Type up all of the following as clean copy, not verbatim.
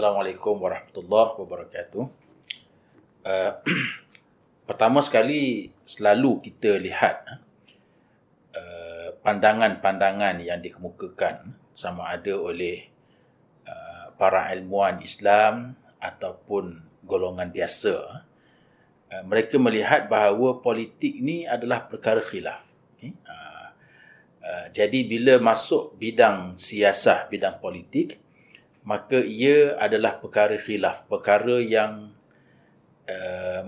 Assalamualaikum warahmatullahi wabarakatuh. Pertama sekali, selalu kita lihat pandangan-pandangan yang dikemukakan sama ada oleh para ilmuwan Islam ataupun golongan biasa. Mereka melihat bahawa politik ni adalah perkara khilaf. Okay? Jadi bila masuk bidang siasah, bidang politik, maka ia adalah perkara khilaf, perkara yang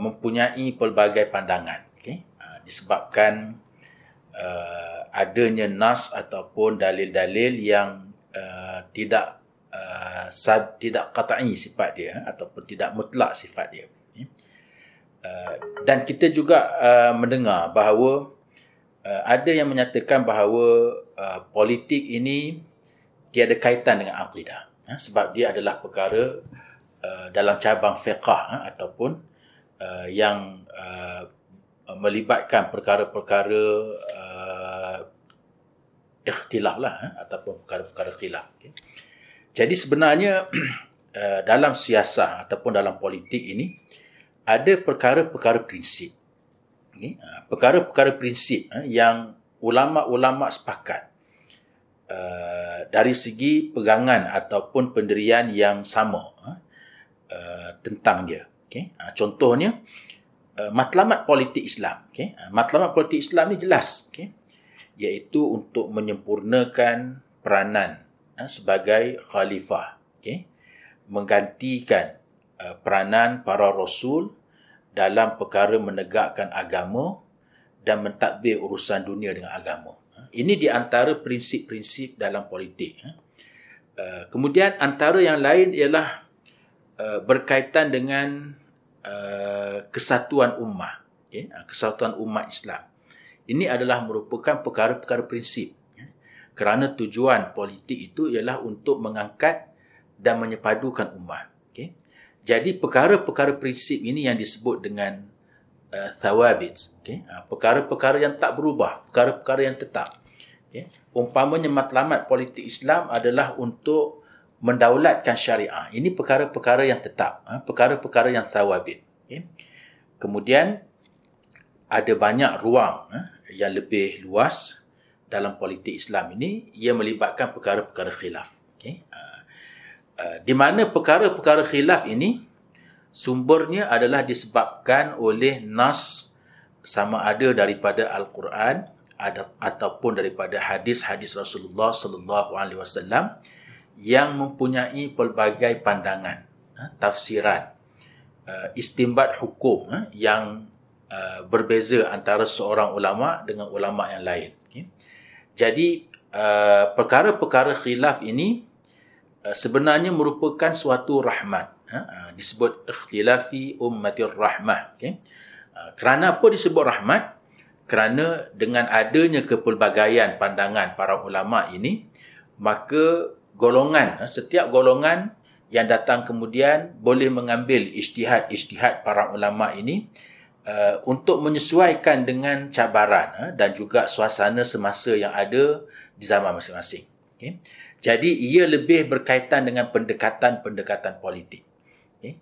mempunyai pelbagai pandangan. Okay? Disebabkan adanya nas ataupun dalil-dalil yang tidak qat'i sifat dia ataupun tidak mutlak sifat dia. Okay? Dan kita juga mendengar bahawa ada yang menyatakan bahawa politik ini tiada kaitan dengan akidah, sebab dia adalah perkara dalam cabang fiqah ataupun yang melibatkan perkara-perkara ikhtilaf lah, ataupun perkara-perkara khilaf. Okay? Jadi sebenarnya dalam siasah ataupun dalam politik ini ada perkara-perkara prinsip. Okay? Perkara-perkara prinsip yang ulama' sepakat dari segi pegangan ataupun pendirian yang sama tentang dia. Okay? Contohnya, matlamat politik Islam. Okay? Matlamat politik Islam ni jelas. Okay? Iaitu untuk menyempurnakan peranan sebagai khalifah. Okay? Menggantikan peranan para rasul dalam perkara menegakkan agama dan mentadbir urusan dunia dengan agama. Ini di antara prinsip-prinsip dalam politik. Kemudian antara yang lain ialah berkaitan dengan kesatuan ummah. Kesatuan umat Islam. Ini adalah merupakan perkara-perkara prinsip. Kerana tujuan politik itu ialah untuk mengangkat dan menyepadukan ummah. Okay? Jadi perkara-perkara prinsip ini yang disebut dengan Tsawabit. Okay? Perkara-perkara yang tak berubah, perkara-perkara yang tetap. Okay? Umpamanya matlamat politik Islam adalah untuk mendaulatkan syariah. Ini perkara-perkara yang tetap, perkara-perkara yang Tsawabit. Okay? Kemudian ada banyak ruang yang lebih luas dalam politik Islam ini. Ia melibatkan perkara-perkara khilaf. Okay? Di mana perkara-perkara khilaf ini sumbernya adalah disebabkan oleh nas sama ada daripada Al-Quran ataupun daripada hadis-hadis Rasulullah Sallallahu Alaihi Wasallam yang mempunyai pelbagai pandangan, tafsiran, istinbat hukum yang berbeza antara seorang ulama dengan ulama yang lain. Okay? Jadi perkara-perkara khilaf ini sebenarnya merupakan suatu rahmat. Disebut ikhtilafi ummatir rahmah. Okay? Kerana apa disebut rahmat? Kerana dengan adanya kepelbagaian pandangan para ulama ini, maka golongan, setiap golongan yang datang kemudian boleh mengambil ijtihad-ijtihad para ulama ini untuk menyesuaikan dengan cabaran dan juga suasana semasa yang ada di zaman masing-masing. Okay? Jadi ia lebih berkaitan dengan pendekatan-pendekatan politik. Okay.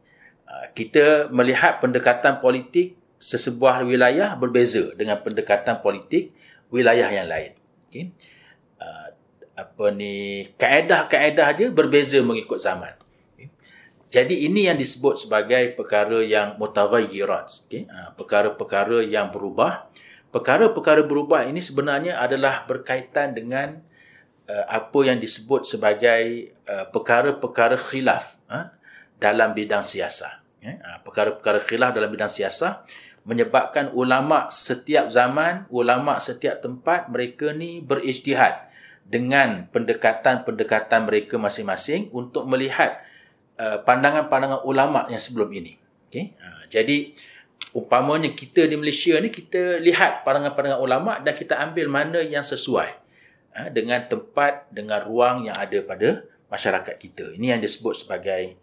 Kita melihat pendekatan politik sesebuah wilayah berbeza dengan pendekatan politik wilayah yang lain. Okay. Kaedah-kaedah aja berbeza mengikut zaman. Okay. Jadi ini yang disebut sebagai perkara yang mutaghayyirat. Okay. Perkara-perkara yang berubah. Perkara-perkara berubah ini sebenarnya adalah berkaitan dengan apa yang disebut sebagai perkara-perkara khilaf dalam bidang siasah. Perkara-perkara khilaf dalam bidang siasah menyebabkan ulama' setiap zaman, ulama' setiap tempat, mereka ni berijtihad dengan pendekatan-pendekatan mereka masing-masing untuk melihat pandangan-pandangan ulama' yang sebelum ini. Okay? Jadi, umpamanya kita di Malaysia ni, kita lihat pandangan-pandangan ulama' dan kita ambil mana yang sesuai dengan tempat, dengan ruang yang ada pada masyarakat kita. Ini yang disebut sebagai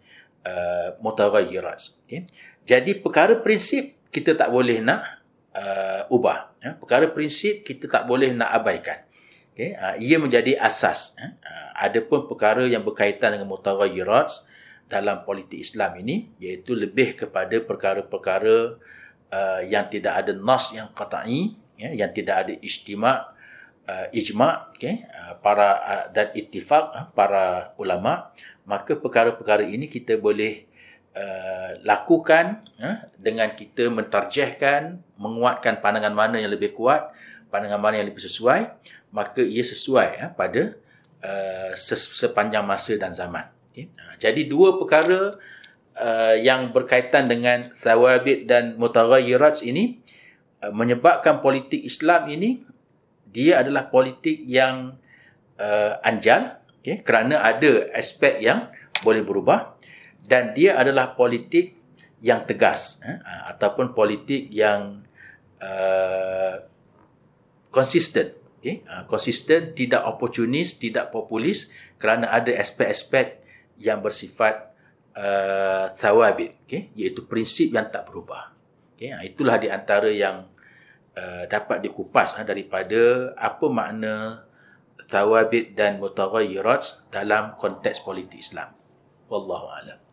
mutaghayyirat. Okay? Jadi perkara prinsip kita tak boleh nak ubah. Perkara prinsip kita tak boleh nak abaikan. Okay? Ia menjadi asas. Adapun perkara yang berkaitan dengan mutaghayyirat dalam politik Islam ini, iaitu lebih kepada perkara-perkara yang tidak ada nas yang qat'i, ya, yang tidak ada ijma', okay, para dan ittifaq para ulama. Maka perkara-perkara ini kita boleh lakukan dengan kita mentarjihkan, menguatkan pandangan mana yang lebih kuat, pandangan mana yang lebih sesuai, maka ia sesuai pada sepanjang masa dan zaman. Okay. Jadi dua perkara yang berkaitan dengan Tsawabit dan Mutaghayyirat ini menyebabkan politik Islam ini dia adalah politik yang anjal, okay, kerana ada aspek yang boleh berubah, dan dia adalah politik yang tegas ataupun politik yang konsisten, okay? Konsisten, tidak oportunis, tidak populis, kerana ada aspek-aspek yang bersifat Tsawabit, okay? Iaitu prinsip yang tak berubah, okay? Itulah di antara yang dapat dikupas daripada apa makna Tsawabit dan Mutaghayyirat dalam konteks politik Islam. Wallahu'alam.